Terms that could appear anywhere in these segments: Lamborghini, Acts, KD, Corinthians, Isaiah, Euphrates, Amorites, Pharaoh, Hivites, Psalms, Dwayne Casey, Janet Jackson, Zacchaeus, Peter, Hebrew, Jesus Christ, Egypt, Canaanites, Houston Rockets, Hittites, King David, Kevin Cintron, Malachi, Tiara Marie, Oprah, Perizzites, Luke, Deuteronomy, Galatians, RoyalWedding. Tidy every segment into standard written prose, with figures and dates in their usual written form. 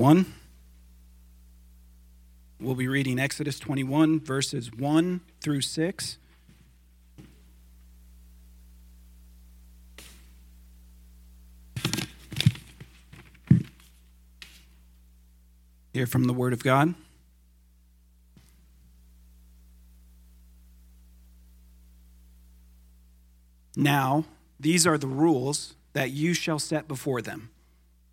1. We'll be reading Exodus 21, verses 1 through 6. Hear from the Word of God. Now, these are the rules that you shall set before them.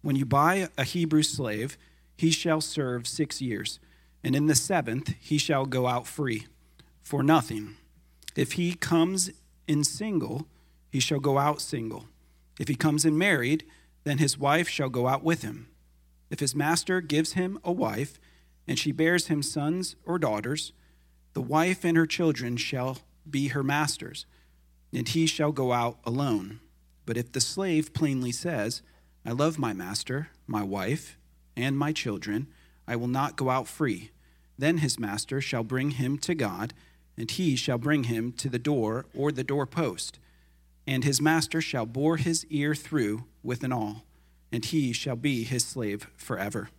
When you buy a Hebrew slave, he shall serve 6 years, and in the seventh he shall go out free for nothing. If he comes in single, he shall go out single. If he comes in married, then his wife shall go out with him. If his master gives him a wife, and she bears him sons or daughters, the wife and her children shall be her master's, and he shall go out alone. But if the slave plainly says, I love my master, my wife, and my children, I will not go out free, then his master shall bring him to God, and he shall bring him to the door or the doorpost. And his master shall bore his ear through with an awl, and he shall be his slave forever.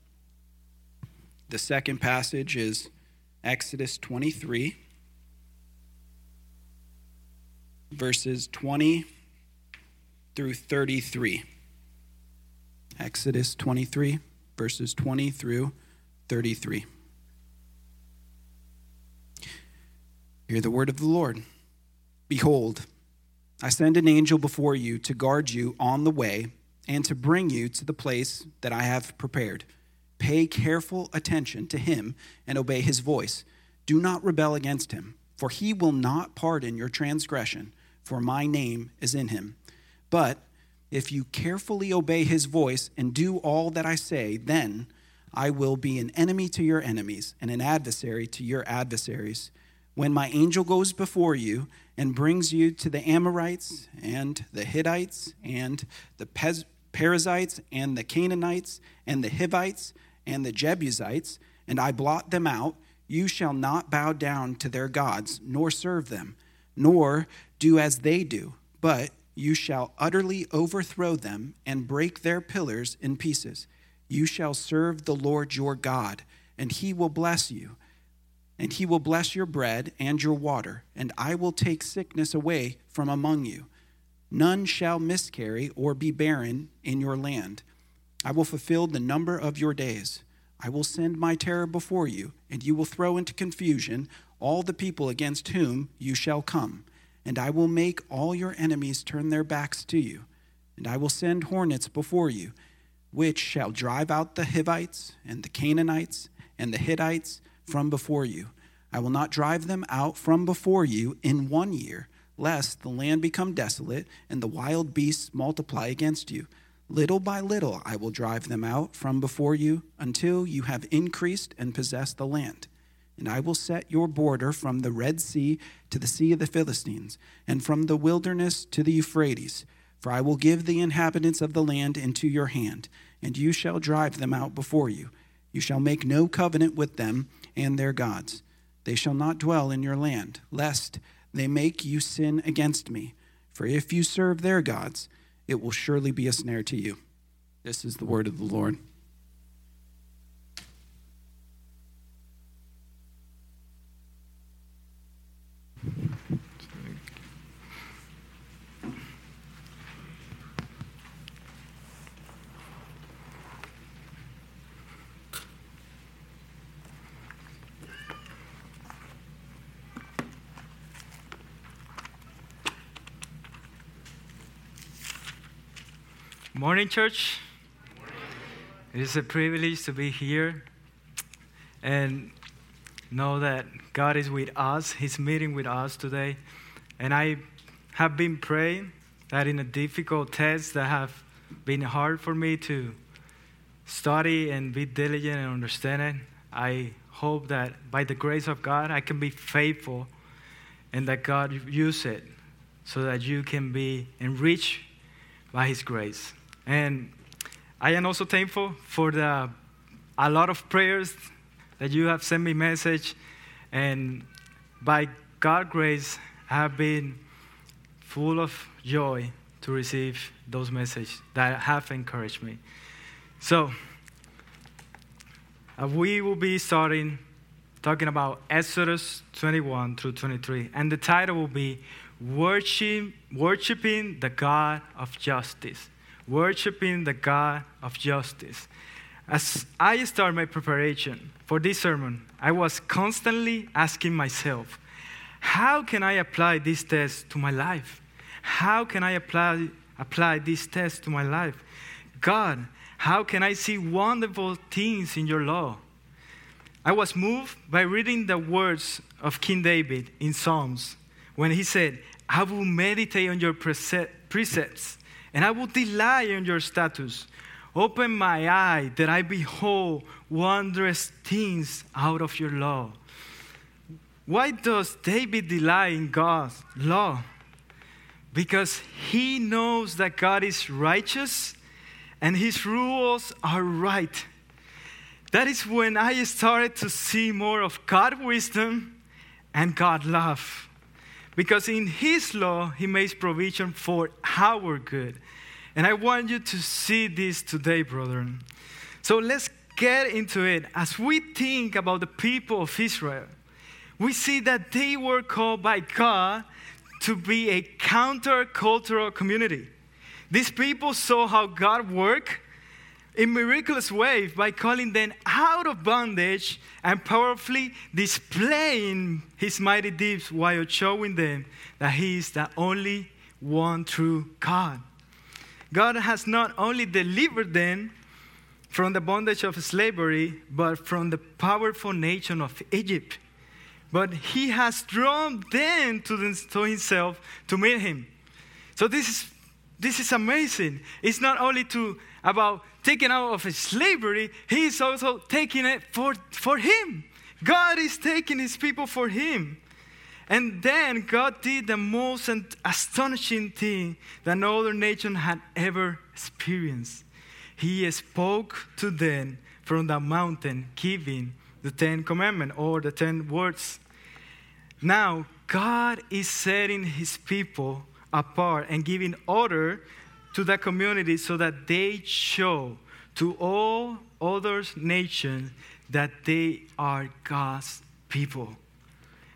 The second passage is Exodus 23, verses 20 through 33. Exodus 23, verses 20 through 33. Hear the word of the Lord. Behold, I send an angel before you to guard you on the way and to bring you to the place that I have prepared. Pay careful attention to him and obey his voice. Do not rebel against him, for he will not pardon your transgression, for my name is in him. But if you carefully obey his voice and do all that I say, then I will be an enemy to your enemies and an adversary to your adversaries. When my angel goes before you and brings you to the Amorites and the Hittites and the Perizzites and the Canaanites and the Hivites and the Jebusites, and I blot them out, you shall not bow down to their gods, nor serve them, nor do as they do, but you shall utterly overthrow them and break their pillars in pieces. You shall serve the Lord your God, and he will bless you. And he will bless your bread and your water, and I will take sickness away from among you. None shall miscarry or be barren in your land. I will fulfill the number of your days. I will send my terror before you, and you will throw into confusion all the people against whom you shall come. And I will make all your enemies turn their backs to you. And I will send hornets before you, which shall drive out the Hivites and the Canaanites and the Hittites from before you. I will not drive them out from before you in 1 year, lest the land become desolate and the wild beasts multiply against you. Little by little I will drive them out from before you until you have increased and possessed the land. And I will set your border from the Red Sea to the Sea of the Philistines, and from the wilderness to the Euphrates. For I will give the inhabitants of the land into your hand, and you shall drive them out before you. You shall make no covenant with them and their gods. They shall not dwell in your land, lest they make you sin against me. For if you serve their gods, it will surely be a snare to you. This is the word of the Lord. Morning, church. Morning. It is a privilege to be here and know that God is with us. He's meeting with us today. And I have been praying that in a difficult test that have been hard for me to study and be diligent and understand it, I hope that by the grace of God, I can be faithful and that God use it so that you can be enriched by his grace. And I am also thankful for a lot of prayers that you have sent me message. And by God's grace, I have been full of joy to receive those messages that have encouraged me. So We will be starting talking about Exodus 21 through 23. And the title will be Worshiping the God of Justice. Worshiping the God of Justice. As I start my preparation for this sermon, I was constantly asking myself, how can I apply this text to my life? How can I apply this text to my life? God, how can I see wonderful things in your law? I was moved by reading the words of King David in Psalms when he said, I will meditate on your precepts and I will delight in your statutes. Open my eye that I behold wondrous things out of your law. Why does David delight in God's law? Because he knows that God is righteous and his rules are right. That is when I started to see more of God's wisdom and God's love. Because in his law, he makes provision for our good. And I want you to see this today, brethren. So let's get into it. As we think about the people of Israel, we see that they were called by God to be a counter-cultural community. These people saw how God worked in miraculous ways by calling them out of bondage and powerfully displaying his mighty deeds while showing them that he is the only one true God. God has not only delivered them from the bondage of slavery, but from the powerful nation of Egypt. But he has drawn them to himself to meet him. So this is amazing. It's not only about taking out of slavery, he is also taking it for him. God is taking his people for him. And then God did the most astonishing thing that no other nation had ever experienced. He spoke to them from the mountain, giving the Ten Commandments or the Ten Words. Now, God is setting his people apart and giving order to the community so that they show to all other nations that they are God's people.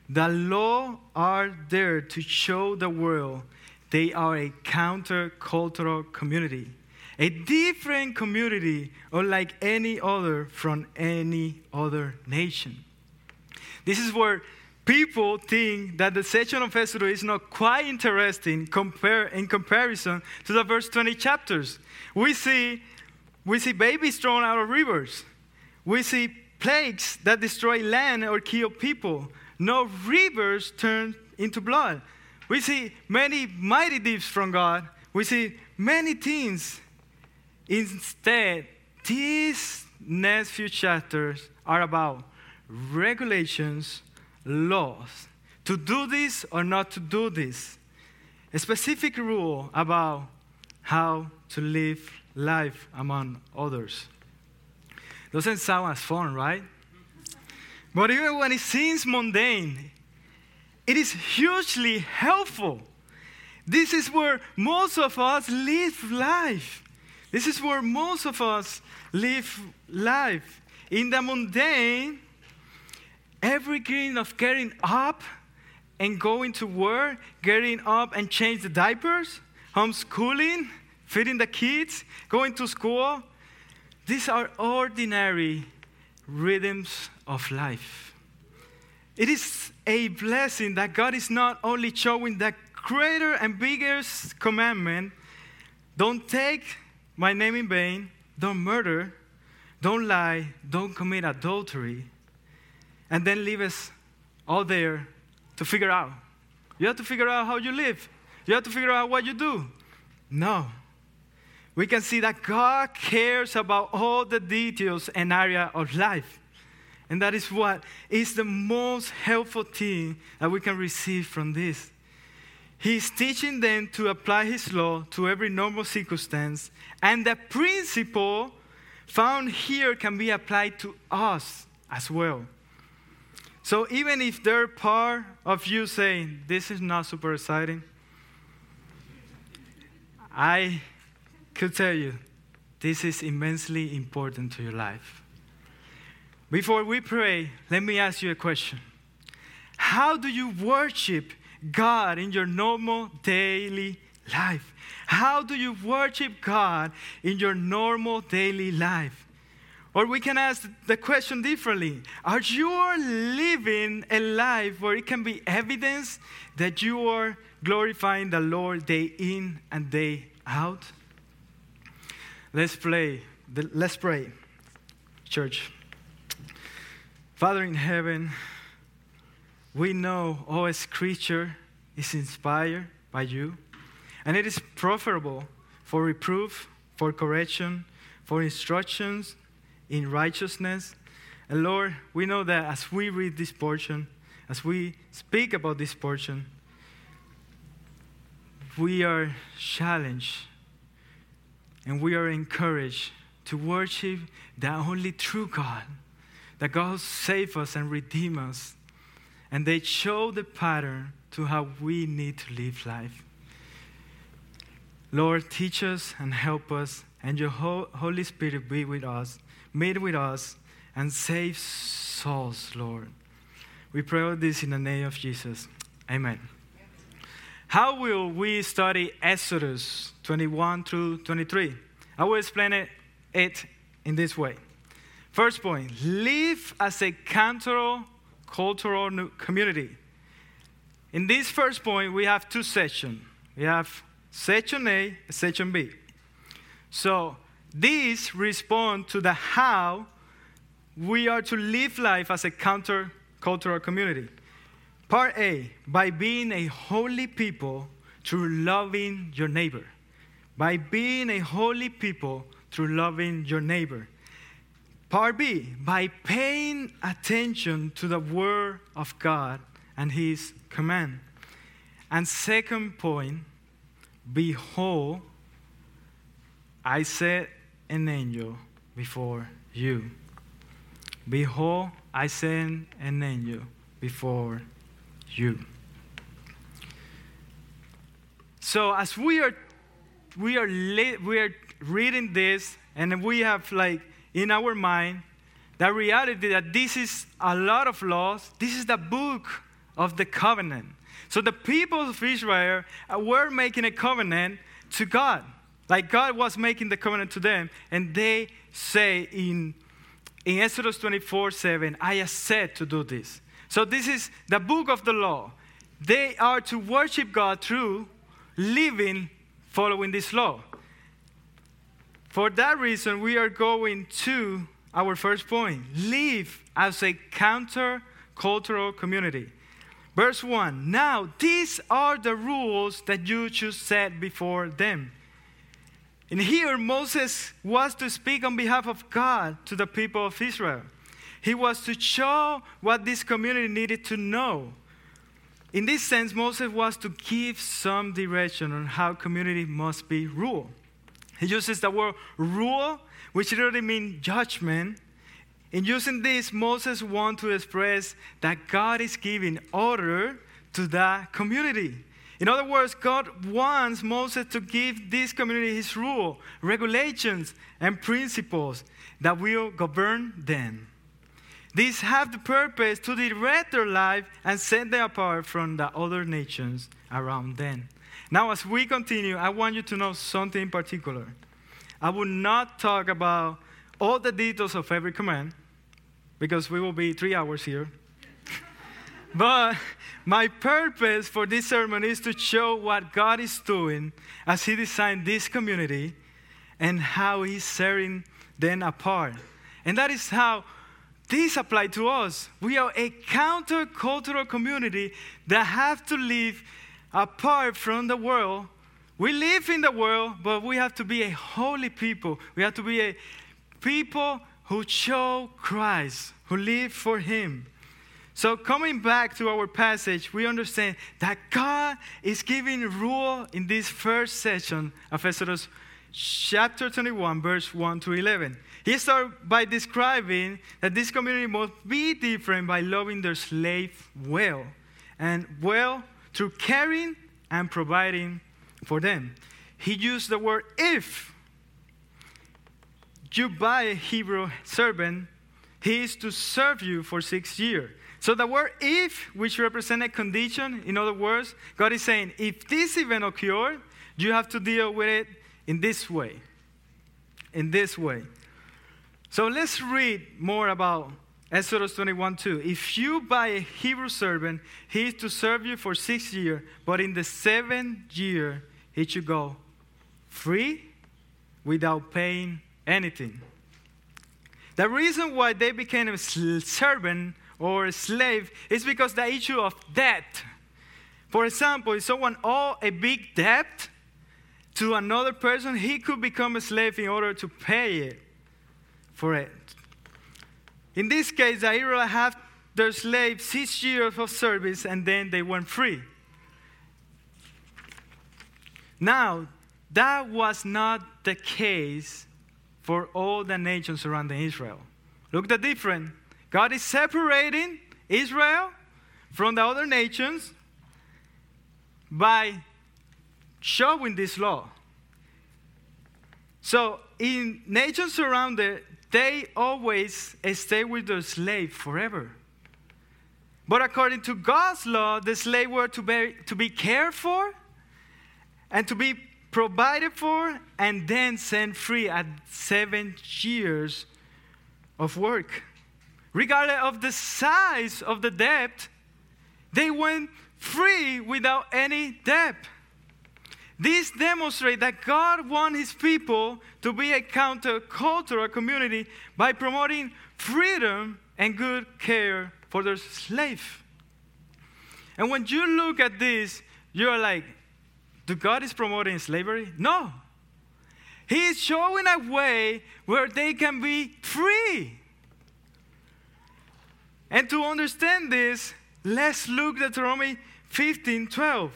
The law are there to show the world they are a counter-cultural community, a different community unlike any other from any other nation. This is where people think that the section of Exodus is not quite interesting in comparison to the verse 20 chapters. We see babies thrown out of rivers. We see plagues that destroy land or kill people. No rivers turned into blood. We see many mighty deeds from God. We see many things. Instead, these next few chapters are about regulations, laws, to do this or not to do this, a specific rule about how to live life among others. Doesn't sound as fun, right? But even when it seems mundane, it is hugely helpful. This is where most of us live life. In the mundane, everything of getting up and going to work, getting up and change the diapers, homeschooling, feeding the kids, going to school. These are ordinary rhythms of life. It is a blessing that God is not only showing the greater and bigger commandment, don't take my name in vain, don't murder, don't lie, don't commit adultery, and then leave us all there to figure out. You have to figure out how you live. You have to figure out what you do. No. We can see that God cares about all the details and area of life. And that is what is the most helpful thing that we can receive from this. He is teaching them to apply his law to every normal circumstance. And the principle found here can be applied to us as well. So even if there are part of you saying, this is not super exciting, I could tell you, this is immensely important to your life. Before we pray, let me ask you a question. How do you worship God in your normal daily life? How do you worship God in your normal daily life? Or we can ask the question differently. Are you living a life where it can be evidence that you are glorifying the Lord day in and day out? Let's pray, church. Father in heaven, we know all Scripture is inspired by you, and it is profitable for reproof, for correction, for instructions in righteousness. And Lord, we know that as we read this portion, as we speak about this portion, we are challenged and we are encouraged to worship the only true God, that God saved us and redeemed us. And they show the pattern to how we need to live life. Lord, teach us and help us, and your Holy Spirit be with us, meet with us, and save souls, Lord. We pray all this in the name of Jesus. Amen. How will we study Exodus 21 through 23? I will explain it in this way. First point, live as a cultural community. In this first point, we have two sections. We have section A and section B. So these respond to the how we are to live life as a countercultural community. Part A, by being a holy people through loving your neighbor. By being a holy people through loving your neighbor. Part B, by paying attention to the word of God and his command. And second point, behold, I set an angel before you. Behold, I send an angel before you. So as we are reading this, and we have in our mind, the reality that this is a lot of laws. This is the book of the covenant. So the people of Israel were making a covenant to God. Like God was making the covenant to them. And they say in Exodus 24:7, I have said to do this. So this is the book of the law. They are to worship God through living, following this law. For that reason, we are going to our first point. Live as a counter-cultural community. Verse 1. Now, these are the rules that you should set before them. And here, Moses was to speak on behalf of God to the people of Israel. He was to show what this community needed to know. In this sense, Moses was to give some direction on how community must be ruled. He uses the word rule, which really means judgment. In using this, Moses wants to express that God is giving order to that community. In other words, God wants Moses to give this community his rule, regulations, and principles that will govern them. These have the purpose to direct their life and set them apart from the other nations around them. Now, as we continue, I want you to know something in particular. I will not talk about all the details of every command, because we will be 3 hours here. But my purpose for this sermon is to show what God is doing as he designed this community and how he's setting them apart. And that is how this applies to us. We are a counter-cultural community that have to live apart from the world. We live in the world, but we have to be a holy people. We have to be a people who show Christ, who live for him. So coming back to our passage, we understand that God is giving rule in this first section of Exodus chapter 21, verse 1 to 11. He starts by describing that this community must be different by loving their slave well, and well through caring and providing for them. He used the word if. You buy a Hebrew servant, He is to serve you for 6 years. So the word if, which represents a condition, in other words, God is saying, if this event occurred, you have to deal with it in this way. In this way. So let's read more about Exodus 21:2. If you buy a Hebrew servant, he is to serve you for 6 years, but in the 7th year, he should go free without paying anything. The reason why they became a servant or a slave is because the issue of debt. For example, if someone owed a big debt to another person, he could become a slave in order to pay it for it. In this case, the Israelites have their slaves 6 years of service and then they went free. Now, that was not the case for all the nations surrounding Israel. Look the difference. God is separating Israel from the other nations by showing this law. So in nations surrounded, they always stay with their slave forever. But according to God's law, the slave were to be cared for and to be provided for and then sent free at 7 years of work. Regardless of the size of the debt, they went free without any debt. This demonstrates that God wants his people to be a counter-cultural community by promoting freedom and good care for their slave. And when you look at this, you're like, do God is promoting slavery? No. He is showing a way where they can be free. And to understand this, let's look at Deuteronomy 15:12.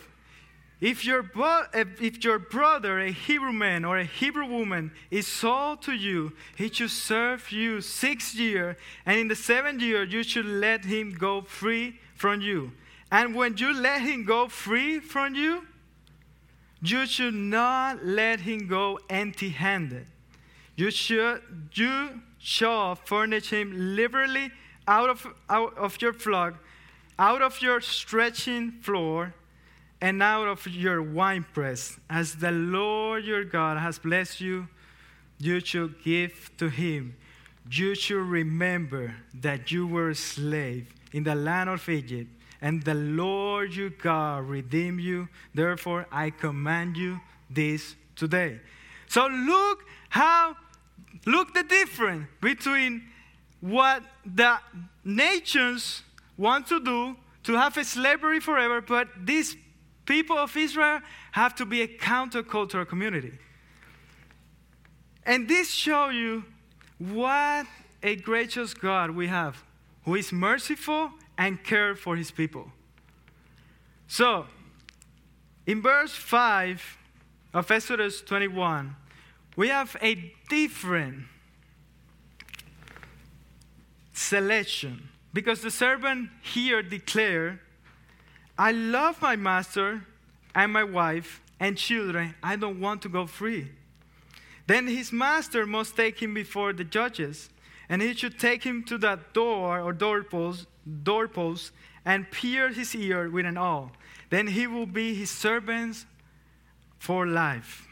If your brother, a Hebrew man or a Hebrew woman, is sold to you, he should serve you 6 years, and in the 7th year you should let him go free from you. And when you let him go free from you, you should not let him go empty-handed. You shall furnish him liberally out of your flock, out of your stretching floor, and out of your winepress. As the Lord your God has blessed you, you should give to him. You should remember that you were a slave in the land of Egypt, and the Lord your God redeemed you. Therefore, I command you this today. So look the difference between what the nations want to do, to have a slavery forever, but these people of Israel have to be a countercultural community. And this shows you what a gracious God we have, who is merciful and cares for his people. So, in verse 5 of Exodus 21, we have a different selection, because the servant here declared, I love my master and my wife and children. I don't want to go free. Then his master must take him before the judges, and he should take him to the door or doorpost and pierce his ear with an awl. Then he will be his servant for life.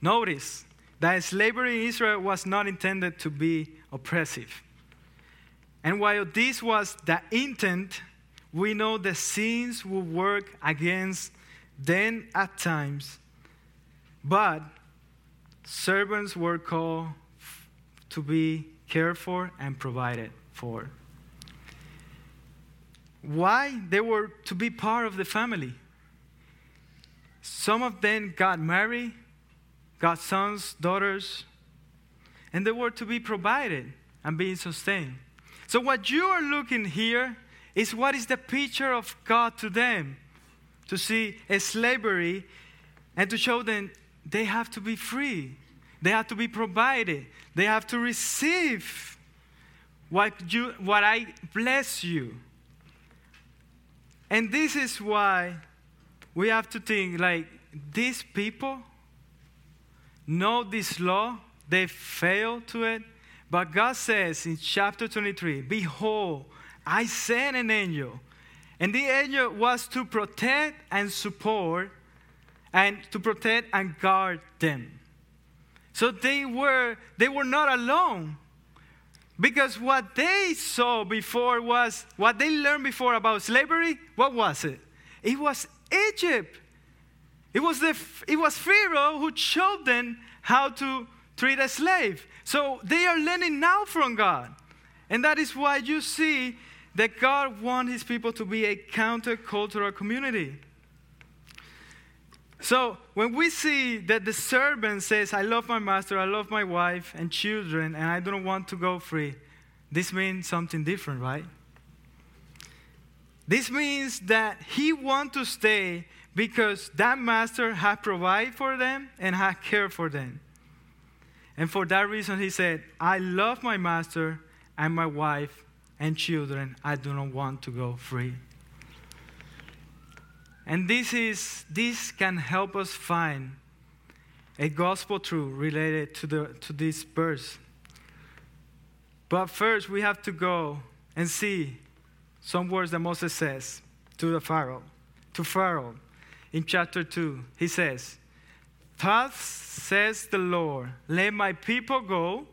Notice that slavery in Israel was not intended to be oppressive. And while this was the intent, we know the sins will work against them at times, but servants were called to be cared for and provided for. Why? They were to be part of the family. Some of them got married, got sons, daughters, and they were to be provided and being sustained. So what you are looking here is what is the picture of God to them, to see a slavery and to show them they have to be free. They have to be provided. They have to receive what I bless you. And this is why we have to think, like, these people know this law. They fail to it. But God says in chapter 23, behold, I sent an angel, and the angel was to protect and support and to protect and guard them. So they were not alone, because what they saw before was, what they learned before about slavery, what was it? It was Egypt. It was Pharaoh who showed them how to treat a slave. So they are learning now from God. And that is why you see that God wants his people to be a countercultural community. So when we see that the servant says, I love my master, I love my wife and children, and I don't want to go free, this means something different, right? This means that he wants to stay because that master has provided for them and has cared for them. And for that reason, he said, I love my master and my wife and children. I do not want to go free. And this can help us find a gospel truth related to this verse. But first, we have to go and see some words that Moses says to Pharaoh. In chapter 2, he says, thus says the Lord, let my people go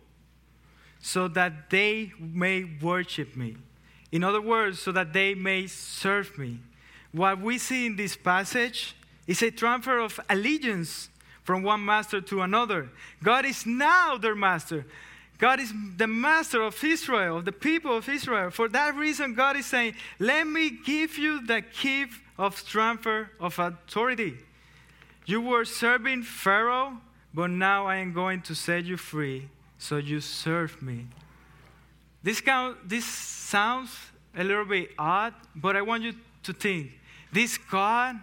so that they may worship me. In other words, so that they may serve me. What we see in this passage is a transfer of allegiance from one master to another. God is now their master. God is the master of Israel, of the people of Israel. For that reason, God is saying, let me give you the gift of transfer of authority. You were serving Pharaoh, but now I am going to set you free, so you serve me. This sounds a little bit odd, but I want you to think, this God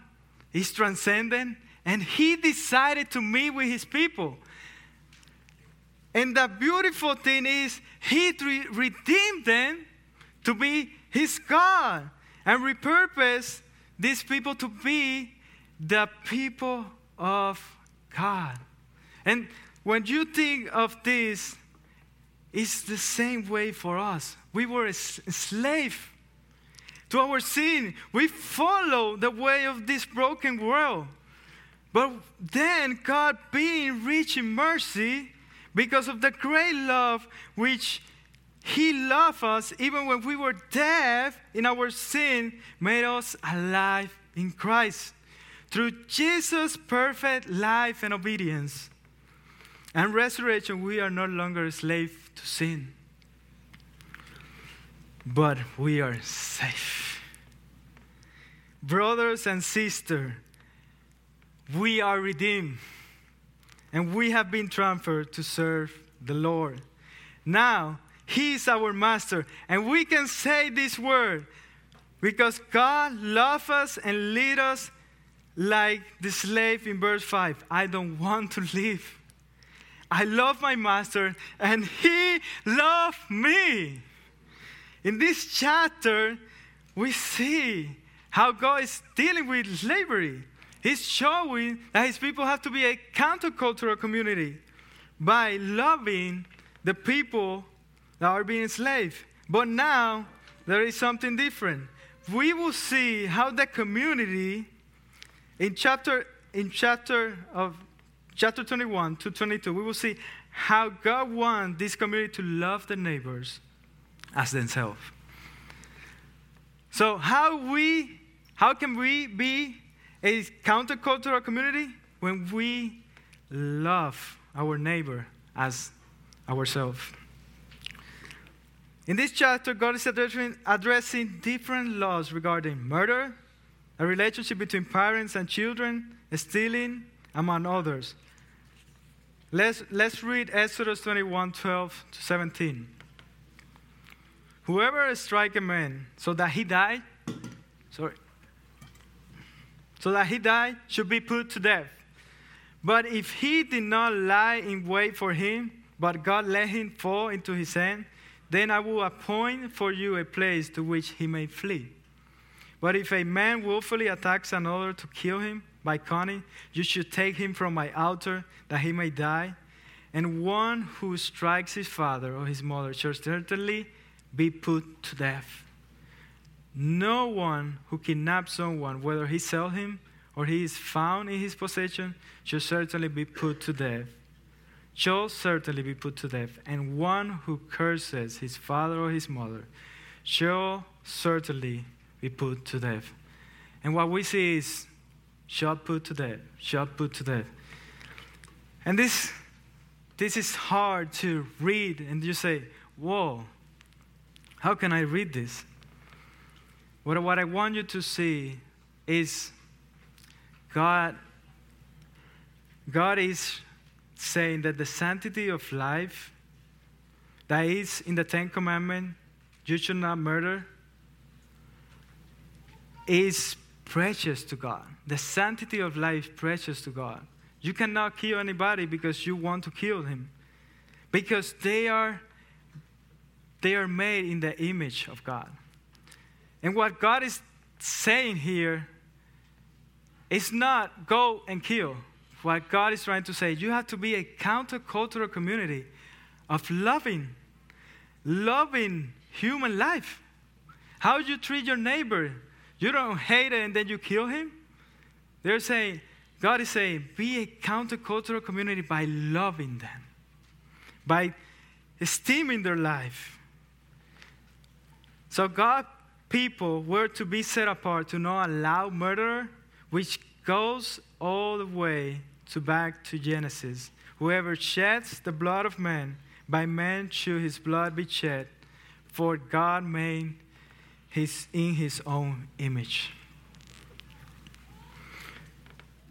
is transcendent, and he decided to meet with his people. And the beautiful thing is, he redeemed them to be his God and repurposed these people to be the people of God. And when you think of this, it's the same way for us. We were a slave to our sin. We follow the way of this broken world. But then God, being rich in mercy, because of the great love which he loved us, even when we were dead in our sin, made us alive in Christ through Jesus' perfect life and obedience and resurrection. We are no longer slaves to sin, but we are safe. Brothers and sisters, we are redeemed, and we have been transferred to serve the Lord. Now, he is our master, and we can say this word because God loves us and leads us like the slave in verse 5. I don't want to leave. I love my master, and he loved me. In this chapter, we see how God is dealing with slavery. He's showing that his people have to be a countercultural community by loving the people that are being enslaved. But now there is something different. We will see how the community in chapter 21 to 22, we will see how God wants this community to love their neighbors as themselves. So how can we be a countercultural community? When we love our neighbor as ourselves. In this chapter, God is addressing different laws regarding murder, a relationship between parents and children, stealing, among others. Let's read Exodus 21:12-17. Whoever strikes a man so that he died should be put to death. But if he did not lie in wait for him, but God let him fall into his hand, then I will appoint for you a place to which he may flee. But if a man willfully attacks another to kill him by cunning, you should take him from my altar that he may die, and one who strikes his father or his mother shall certainly be put to death. No one who kidnaps someone, whether he sells him or he is found in his possession, shall certainly be put to death. Shall certainly be put to death. And one who curses his father or his mother shall certainly be put to death. And what we see is, shall put to death, shall put to death. And this is hard to read, and you say, whoa, how can I read this? What I want you to see is God is saying that the sanctity of life that is in the Ten Commandments, you should not murder, is precious to God. The sanctity of life is precious to God. You cannot kill anybody because you want to kill him, because they are made in the image of God. And what God is saying here is not go and kill. What God is trying to say, you have to be a countercultural community of loving human life. How you treat your neighbor, you don't hate it and then you kill him. They're saying, God is saying, be a countercultural community by loving them, by esteeming their life. So God's people were to be set apart to not allow murder, which goes all the way to back to Genesis. Whoever sheds the blood of man, by man shall his blood be shed, for God made his in his own image.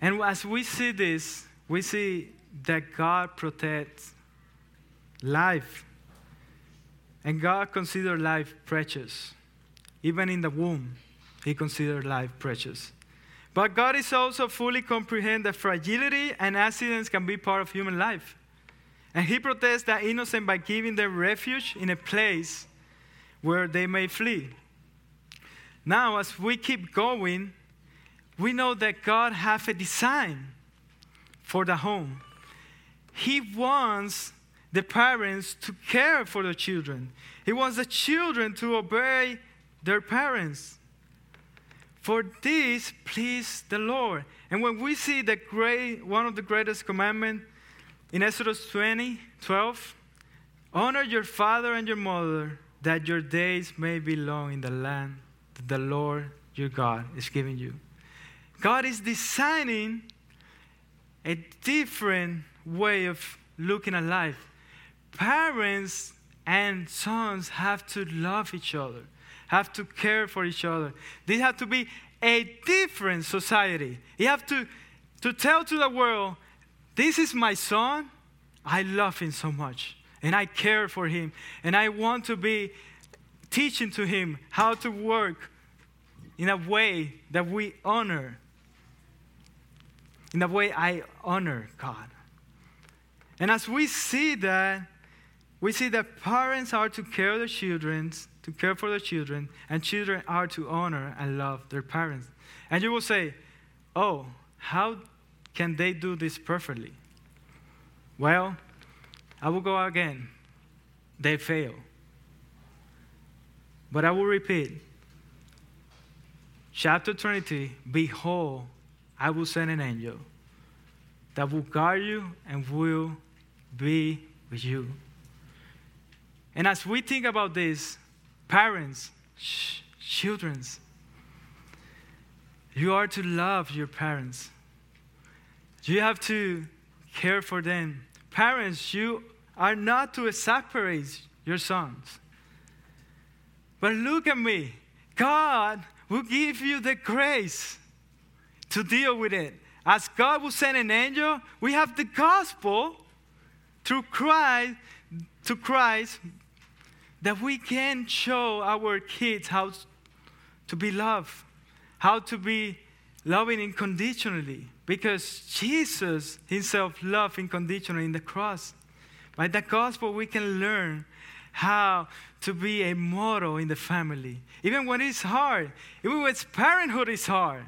And as we see this, we see that God protects life. And God considered life precious. Even in the womb, he considered life precious. But God is also fully comprehend that fragility and accidents can be part of human life. And he protects the innocent by giving them refuge in a place where they may flee. Now, as we keep going, we know that God has a design for the home. He wants the parents to care for their children. He wants the children to obey their parents. For this pleased the Lord. And when we see the one of the greatest commandments in Exodus 20:12, honor your father and your mother, that your days may be long in the land that the Lord your God is giving you. God is designing a different way of looking at life. Parents and sons have to love each other, have to care for each other. This has to be a different society. You have to tell to the world, this is my son, I love him so much, and I care for him, and I want to be teaching to him how to work in a way that we honor. In a way I honor God. And as we see that parents are to care their children, to care for their children, and children are to honor and love their parents. And you will say, oh, how can they do this perfectly? Well, I will go again. They fail. But I will repeat. Chapter 23, behold, I will send an angel that will guard you and will be with you. And as we think about this, parents, children, you are to love your parents. You have to care for them. Parents, you are not to separate your sons. But look at me. God will give you the grace to deal with it. As God will send an angel, we have the gospel through Christ, that we can show our kids how to be loved, how to be loving unconditionally, because Jesus himself loved unconditionally in the cross. By the gospel, we can learn how to be a model in the family. Even when it's hard, even when parenthood is hard,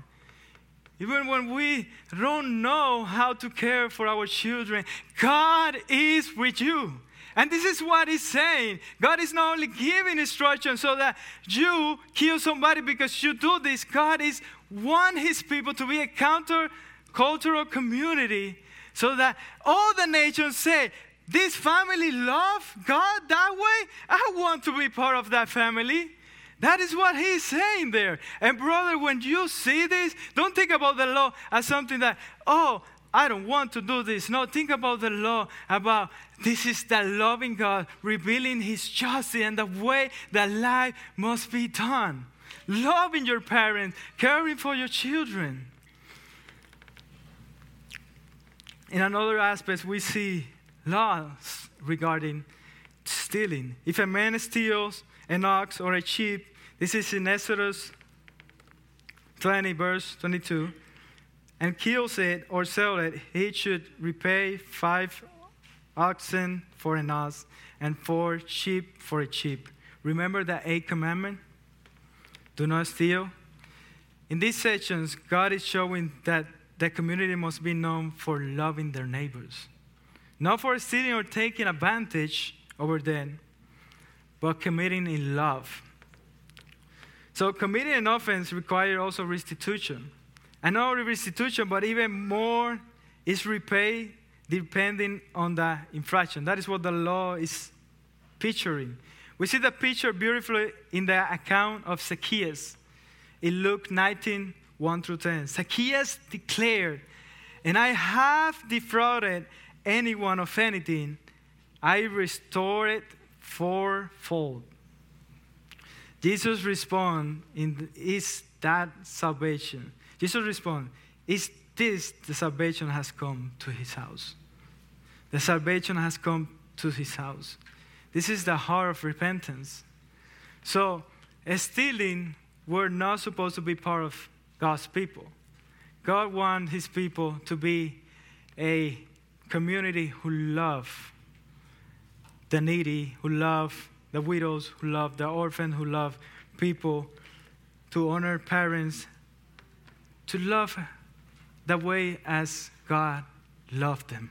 Even when we don't know how to care for our children, God is with you. And this is what he's saying. God is not only giving instruction so that you kill somebody because you do this. God is wanting his people to be a counter-cultural community so that all the nations say, this family loves God that way. I want to be part of that family. That is what he's saying there. And brother, when you see this, don't think about the law as something that, oh, I don't want to do this. No, think about the law, about this is the loving God revealing his justice and the way that life must be done. Loving your parents, caring for your children. In another aspect, we see laws regarding stealing. If a man steals an ox or a sheep, this is in Exodus 20, verse 22, and kills it or sells it, he should repay 5 oxen for an ox and 4 sheep for a sheep. Remember the 8th commandment? Do not steal. In these sections, God is showing that the community must be known for loving their neighbors, not for stealing or taking advantage over them, but committing in love. So committing an offense requires also restitution. And not only restitution, but even more is repaid depending on the infraction. That is what the law is picturing. We see the picture beautifully in the account of Zacchaeus in Luke 19, 1 through 10. Zacchaeus declared, and I have defrauded anyone of anything, I restore it fourfold. Jesus responds, is that salvation? Jesus responds, is this the salvation has come to his house? The salvation has come to his house. This is the heart of repentance. So, stealing were not supposed to be part of God's people. God wants his people to be a community who love the needy, who love the widows, who love the orphan, who love people, to honor parents, to love the way as God loved them.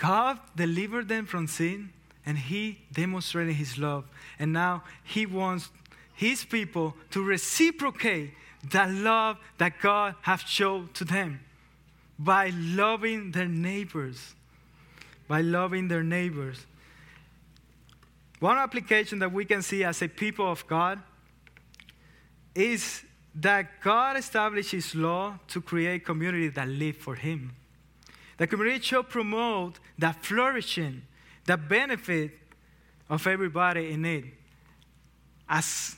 God delivered them from sin, and he demonstrated his love. And now he wants his people to reciprocate that love that God has shown to them by loving their neighbors, by loving their neighbors. One application that we can see as a people of God is that God established his law to create community that live for him. The community should promote the flourishing, the benefit of everybody in it. As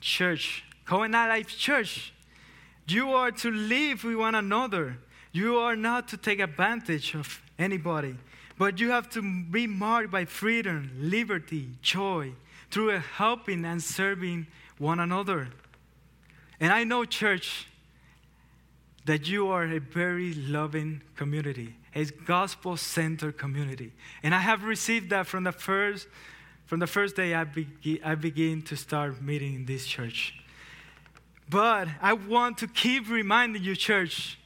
church, Covenant Life Church, you are to live with one another. You are not to take advantage of anybody, but you have to be marked by freedom, liberty, joy, through helping and serving one another. And I know, church, that you are a very loving community, a gospel-centered community. And I have received that from the first day I began to start meeting in this church. But I want to keep reminding you, church,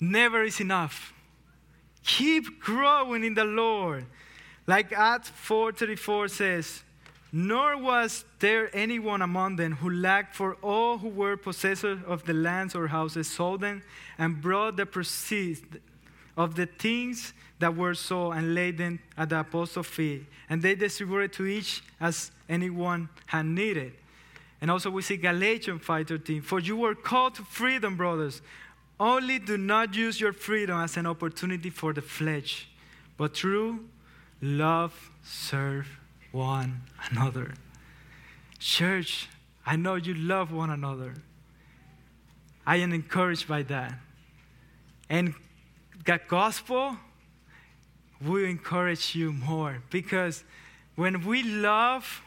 never is enough. Keep growing in the Lord. Like Acts 4:34 says, nor was there anyone among them who lacked, for all who were possessors of the lands or houses sold them and brought the proceeds of the things that were sold and laid them at the apostles' feet. And they distributed to each as anyone had needed. And also we see Galatians 5:13, for you were called to freedom, brothers. Only do not use your freedom as an opportunity for the flesh, but through love serve one another. Church, I know you love one another. I am encouraged by that. And the gospel will encourage you more, because when we love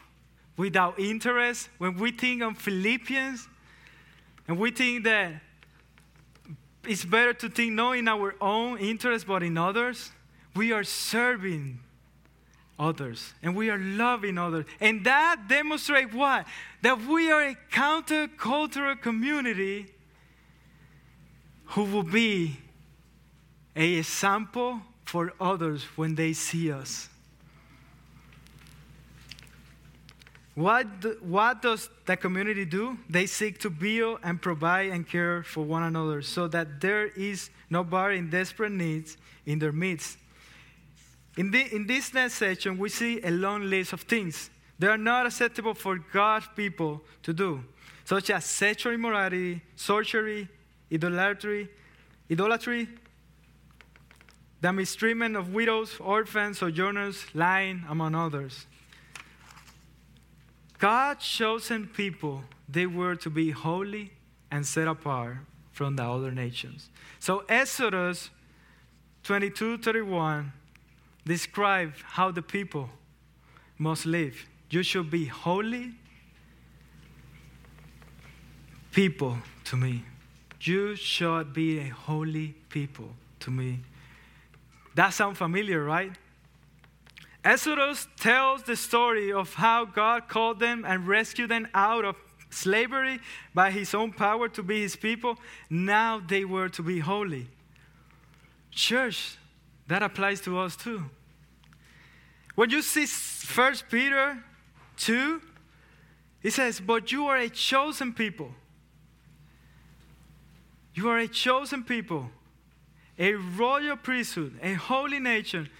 without interest, when we think on Philippians, and we think that it's better to think not in our own interest, but in others. We are serving others, and we are loving others. And that demonstrates what? That we are a counter-cultural community who will be an example for others when they see us. What does the community do? They seek to build and provide and care for one another so that there is nobody in desperate needs in their midst. In this next section, we see a long list of things that are not acceptable for God's people to do, such as sexual immorality, sorcery, idolatry, the mistreatment of widows, orphans, sojourners, lying, among others. God's chosen people, they were to be holy and set apart from the other nations. So Exodus 22:31 describes how the people must live. You should be holy people to me. You should be a holy people to me. That sounds familiar, right? Exodus tells the story of how God called them and rescued them out of slavery by his own power to be his people. Now they were to be holy. Church, that applies to us too. When you see 1 Peter 2, it says, but you are a chosen people. You are a chosen people, a royal priesthood, a holy nation,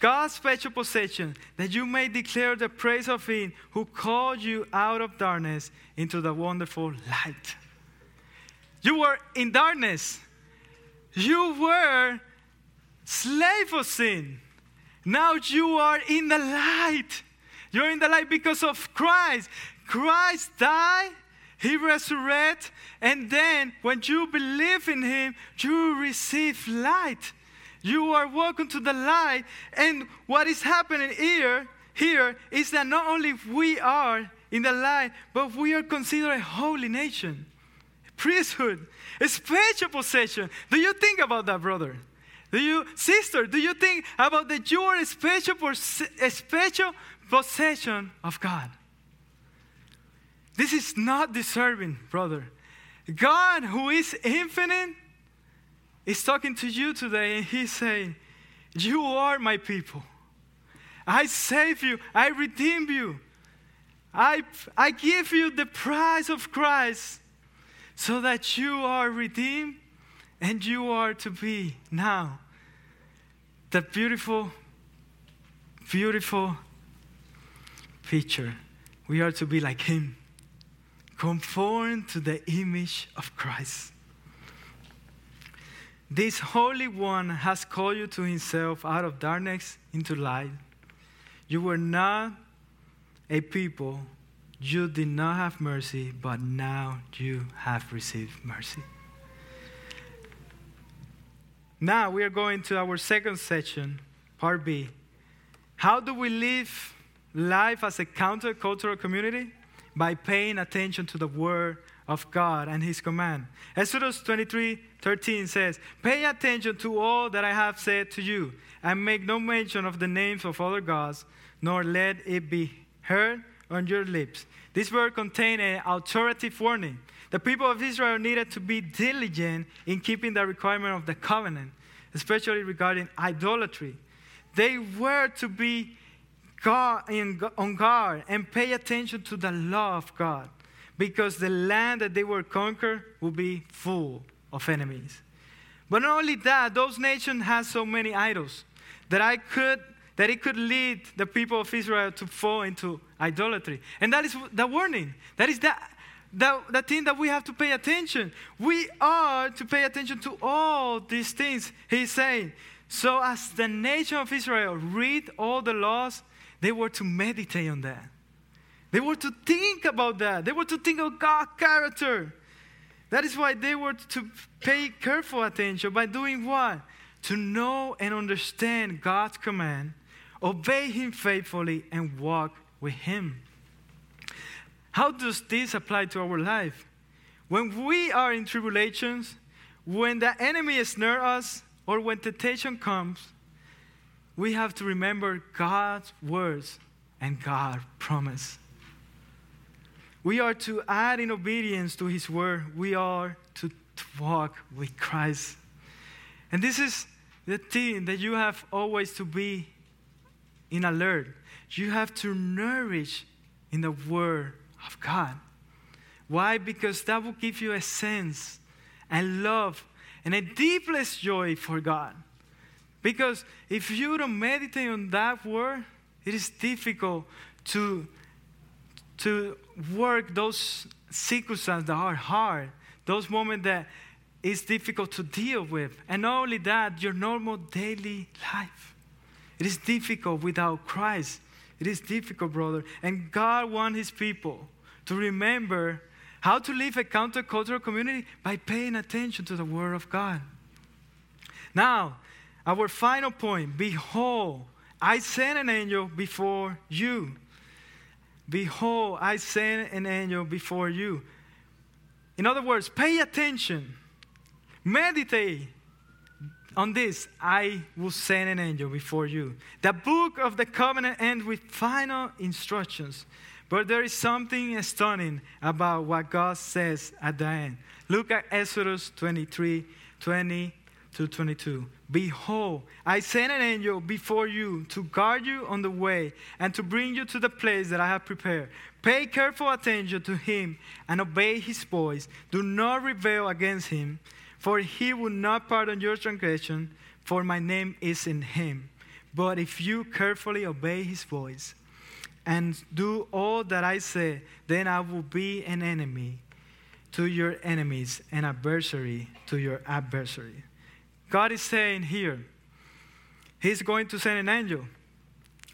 God's special possession, that you may declare the praise of him who called you out of darkness into the wonderful light. You were in darkness. You were slave of sin. Now you are in the light. You're in the light because of Christ. Christ died. He resurrected. And then when you believe in him, you receive light. You are welcome to the light, and what is happening here is that not only we are in the light, but we are considered a holy nation, a priesthood, a special possession. Do you think about that, brother? Sister, do you think about that you are a special possession of God? This is not deserving, brother. God, who is infinite, He's talking to you today, and he's saying, you are my people. I save you. I redeem you. I give you the price of Christ so that you are redeemed and you are to be now the beautiful, beautiful picture. We are to be like him, conformed to the image of Christ. This Holy One has called you to himself out of darkness into light. You were not a people. You did not have mercy, but now you have received mercy. Now we are going to our second section, part B. How do we live life as a countercultural community? By paying attention to the Word of God and his command. Exodus 23:13 says, pay attention to all that I have said to you, and make no mention of the names of other gods, nor let it be heard on your lips. This word contained an authoritative warning. The people of Israel needed to be diligent in keeping the requirement of the covenant, especially regarding idolatry. They were to be on guard and pay attention to the law of God, because the land that they were conquered would be full of enemies. But not only that, those nations had so many idols that it could lead the people of Israel to fall into idolatry. And that is the warning. That is the thing that we have to pay attention. We are to pay attention to all these things, he's saying. So as the nation of Israel read all the laws, they were to meditate on that. They were to think about that. They were to think of God's character. That is why they were to pay careful attention by doing what? To know and understand God's command, obey him faithfully, and walk with him. How does this apply to our life? When we are in tribulations, when the enemy snares us, or when temptation comes, we have to remember God's words and God's promise. We are to act in obedience to his word. We are to to walk with Christ. And this is the thing that you have always to be in alert. You have to nourish in the Word of God. Why? Because that will give you a sense and love and a deepest joy for God. Because if you don't meditate on that Word, it is difficult to work those circumstances that are hard, those moments that it's difficult to deal with. And not only that, your normal daily life. It is difficult without Christ. It is difficult, brother. And God wants His people to remember how to live a countercultural community by paying attention to the Word of God. Now, our final point. Behold, I send an angel before you. Behold, I send an angel before you. In other words, pay attention. Meditate on this. I will send an angel before you. The book of the covenant ends with final instructions. But there is something stunning about what God says at the end. Look at Exodus 23:20-22. Behold, I send an angel before you to guard you on the way and to bring you to the place that I have prepared. Pay careful attention to him and obey his voice. Do not rebel against him, for he will not pardon your transgression, for my name is in him. But if you carefully obey his voice and do all that I say, then I will be an enemy to your enemies and adversary to your adversary. God is saying here, He's going to send an angel.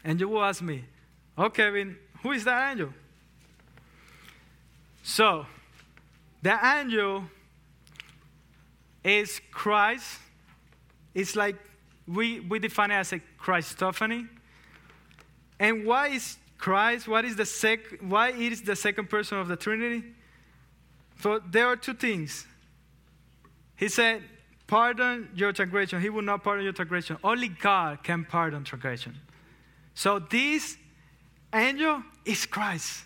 And you will ask me, oh, Kevin, who is that angel? So, the angel is Christ. It's like we define it as a Christophany. And why is Christ? Why is the second person of the Trinity? So there are two things. He said, pardon your transgression. He will not pardon your transgression. Only God can pardon transgression. So this angel is Christ.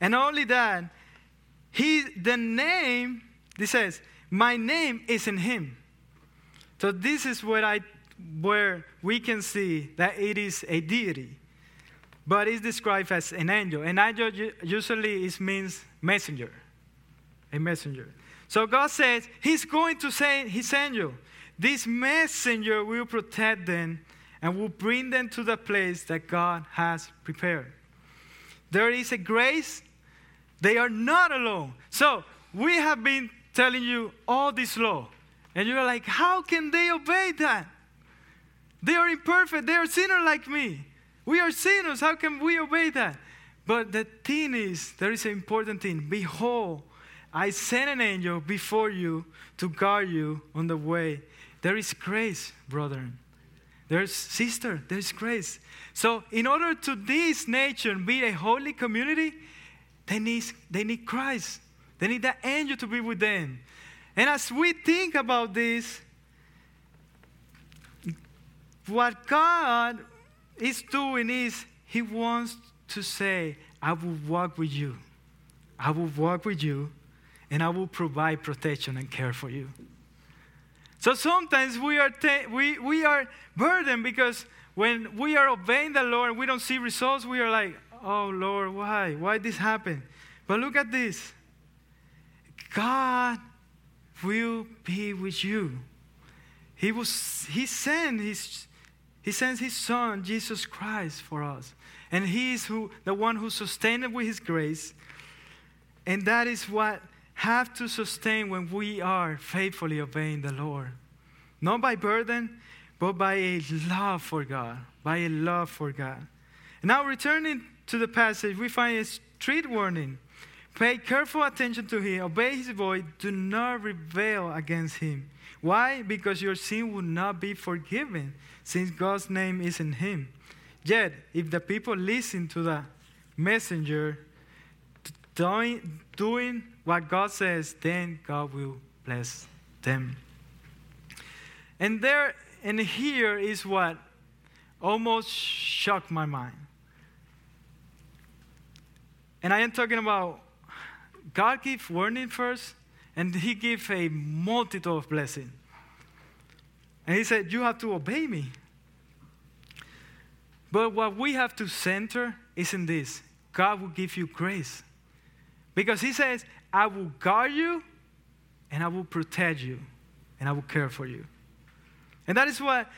And only that, it says, my name is in him. So this is where we can see that it is a deity. But it's described as an angel. An angel usually means messenger. A messenger. So God says He's going to send His angel. This messenger will protect them and will bring them to the place that God has prepared. There is a grace. They are not alone. So we have been telling you all this law. And you're like, how can they obey that? They are imperfect. They are sinners like me. We are sinners. How can we obey that? But the thing is, there is an important thing. Behold, I sent an angel before you to guard you on the way. There is grace, brethren. There is sister. There is grace. So in order to this nation be a holy community, they need Christ. They need that angel to be with them. And as we think about this, what God is doing is He wants to say, I will walk with you. I will walk with you. And I will provide protection and care for you. So sometimes we are burdened because when we are obeying the Lord and we don't see results, we are like, oh, Lord, why? Why this happened? But look at this. God will be with you. He sends His Son, Jesus Christ, for us. And He is the one who sustains us with His grace. And that is what have to sustain when we are faithfully obeying the Lord. Not by burden, but by a love for God. By a love for God. Now returning to the passage, we find a strict warning. Pay careful attention to Him. Obey His voice. Do not rebel against Him. Why? Because your sin will not be forgiven, since God's name is in Him. Yet, if the people listen to the messenger, doing what God says, then God will bless them. And here is what almost shocked my mind. And I am talking about God gives warning first, and he gave a multitude of blessings. And he said, you have to obey me. But what we have to center is in this. God will give you grace. Because he says, I will guard you, and I will protect you, and I will care for you. And that is what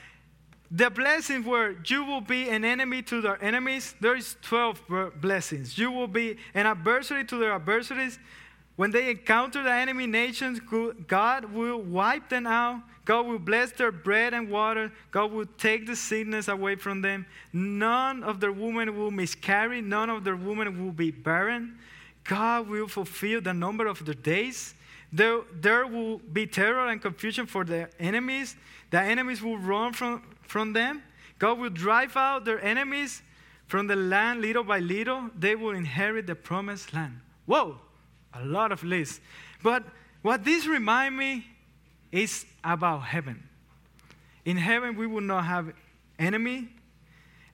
the blessing where you will be an enemy to their enemies, there is 12 blessings. You will be an adversary to their adversaries. When they encounter the enemy nations, God will wipe them out. God will bless their bread and water. God will take the sickness away from them. None of their women will miscarry. None of their women will be barren. God will fulfill the number of their days. There will be terror and confusion for their enemies. The enemies will run from them. God will drive out their enemies from the land little by little. They will inherit the promised land. Whoa, a lot of lists. But what this reminds me is about heaven. In heaven, we will not have enemy.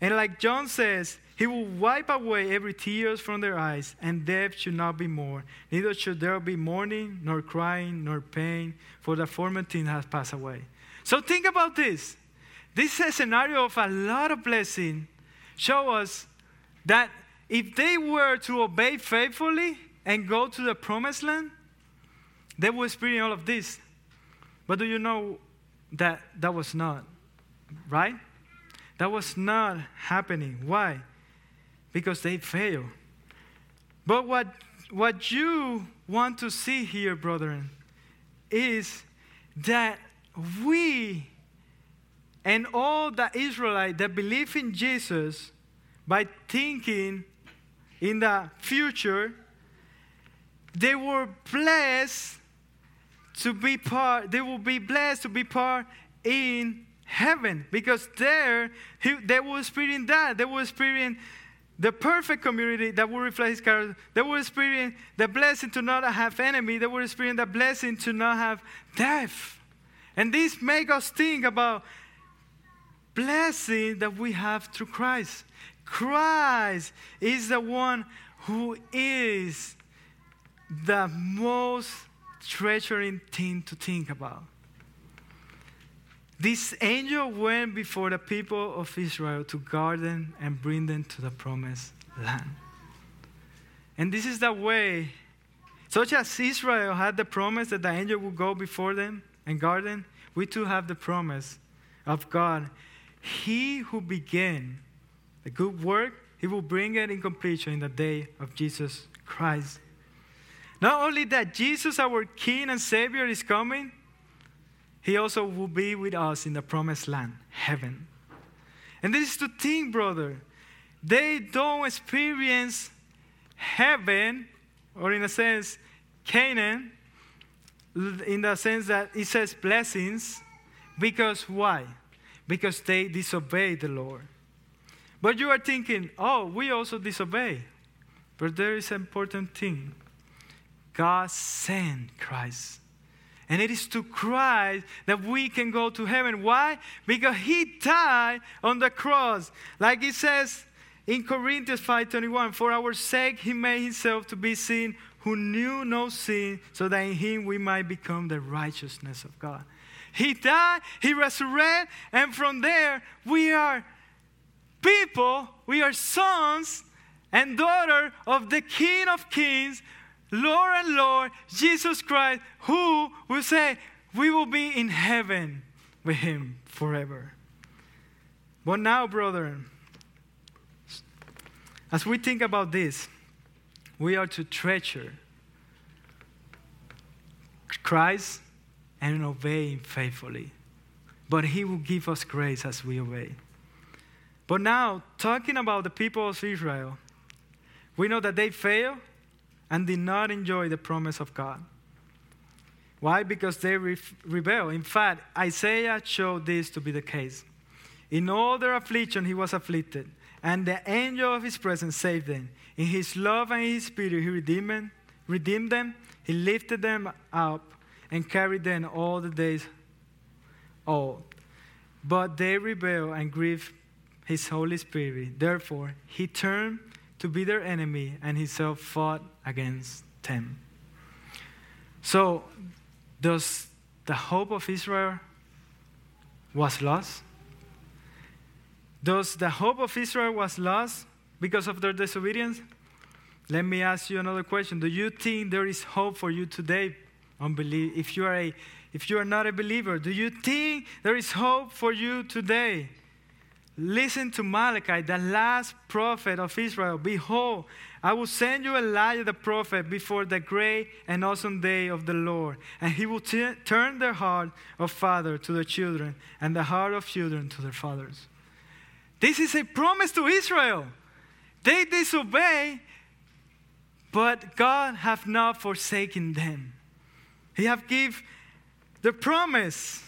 And like John says, he will wipe away every tear from their eyes, and death should not be more. Neither should there be mourning, nor crying, nor pain, for the former thing has passed away. So think about this. This is a scenario of a lot of blessing show us that if they were to obey faithfully and go to the promised land, they would experience all of this. But do you know that that was not, right? That was not happening. Why? Because they failed. But what you want to see here, brethren, is that we and all the Israelites that believe in Jesus, by thinking in the future, they were blessed to be part. They will be blessed to be part in heaven, because there they will experience that. They will experience the perfect community that will reflect his character. They will experience the blessing to not have enemy. They will experience the blessing to not have death. And this makes us think about blessing that we have through Christ. Christ is the one who is the most treasuring thing to think about. This angel went before the people of Israel to guard them and bring them to the promised land. And this is the way, such as Israel had the promise that the angel would go before them and guard them, we too have the promise of God. He who began the good work, he will bring it in completion in the day of Jesus Christ. Not only that Jesus, our King and Savior, is coming, he also will be with us in the promised land, heaven. And this is the thing, brother. They don't experience heaven, or in a sense, Canaan, in the sense that it says blessings, because why? Because they disobey the Lord. But you are thinking, oh, we also disobey. But there is an important thing. God sent Christ. And it is to Christ that we can go to heaven. Why? Because he died on the cross. Like it says in Corinthians 5:21, for our sake he made himself to be sin who knew no sin, so that in him we might become the righteousness of God. He died, he resurrected, and from there we are people, we are sons and daughters of the King of Kings, Lord and Lord, Jesus Christ, who will say, we will be in heaven with him forever. But now, brethren, as we think about this, we are to treasure Christ and obey him faithfully. But he will give us grace as we obey. But now, talking about the people of Israel, we know that they failed and did not enjoy the promise of God. Why? Because they rebelled. In fact, Isaiah showed this to be the case. In all their affliction, he was afflicted, and the angel of his presence saved them. In his love and his spirit, he redeemed them. He lifted them up and carried them all the days old. But they rebelled and grieved his Holy Spirit. Therefore, he turned to be their enemy, and himself fought against them. So does the hope of Israel was lost? Does the hope of Israel was lost because of their disobedience? Let me ask you another question. Do you think there is hope for you today, if you are not a believer? Do you think there is hope for you today? Listen to Malachi, the last prophet of Israel. Behold, I will send you Elijah the prophet before the great and awesome day of the Lord. And he will turn the heart of father to their children and the heart of children to their fathers. This is a promise to Israel. They disobey, but God have not forsaken them. He have given the promise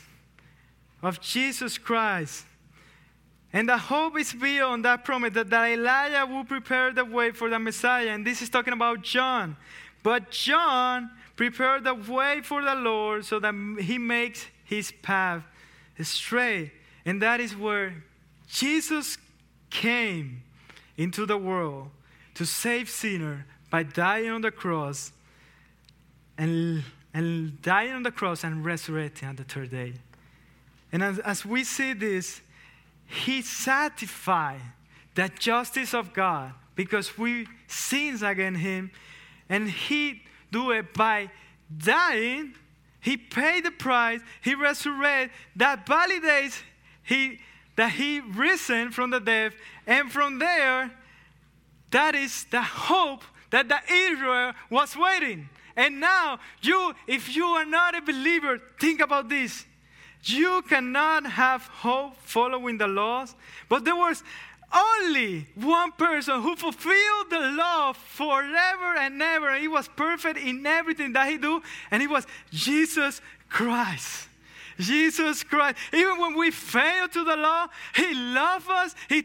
of Jesus Christ. And the hope is beyond that promise that Elijah will prepare the way for the Messiah. And this is talking about John. But John prepared the way for the Lord so that he makes his path straight. And that is where Jesus came into the world to save sinners by dying on the cross and dying on the cross and resurrecting on the third day. And as we see this, he satisfied the justice of God because we sinned against him, and he do it by dying. He paid the price. He resurrected. That validates that he risen from the dead, and from there, that is the hope that the Israel was waiting. And now, if you are not a believer, think about this. You cannot have hope following the laws, but there was only one person who fulfilled the law forever and ever. And he was perfect in everything that he do, and it was Jesus Christ. Jesus Christ. Even when we fail to the law, he loved us. He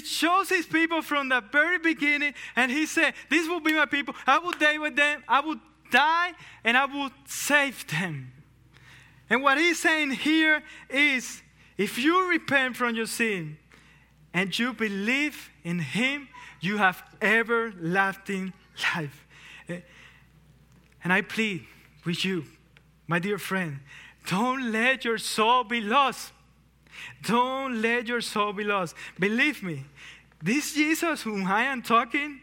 chose his people from the very beginning, and he said, "This will be my people. I will die with them. I will die, and I will save them." And what he's saying here is, if you repent from your sin and you believe in him, you have everlasting life. And I plead with you, my dear friend, don't let your soul be lost. Don't let your soul be lost. Believe me, this Jesus whom I am talking,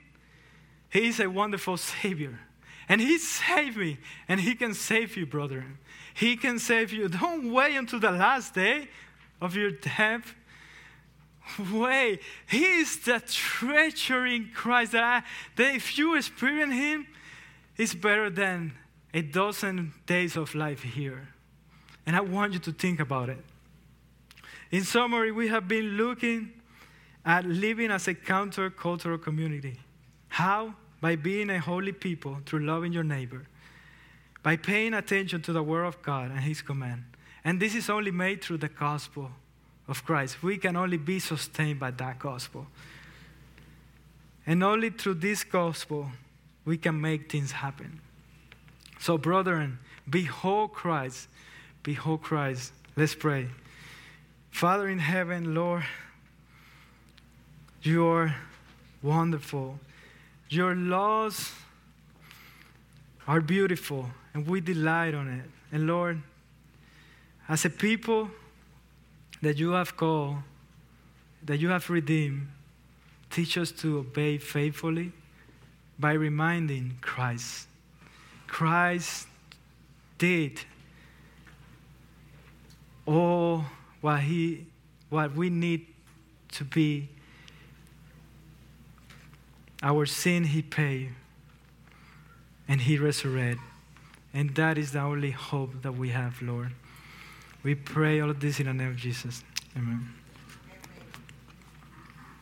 he is a wonderful Savior. And he saved me, and he can save you, brother. He can save you. Don't wait until the last day of your death. Wait. He is the treasure in Christ that if you experience him, it's better than 1,000 days of life here. And I want you to think about it. In summary, we have been looking at living as a countercultural community. How? By being a holy people through loving your neighbor, by paying attention to the word of God and his command. And this is only made through the gospel of Christ. We can only be sustained by that gospel. And only through this gospel, we can make things happen. So, brethren, behold Christ. Behold Christ. Let's pray. Father in heaven, Lord, you are wonderful. Your laws are beautiful, and we delight on it. And Lord, as a people that you have called, that you have redeemed, teach us to obey faithfully by reminding Christ. Christ did all what we need to be. Our sin he paid, and he resurrected. And that is the only hope that we have, Lord. We pray all of this in the name of Jesus. Amen.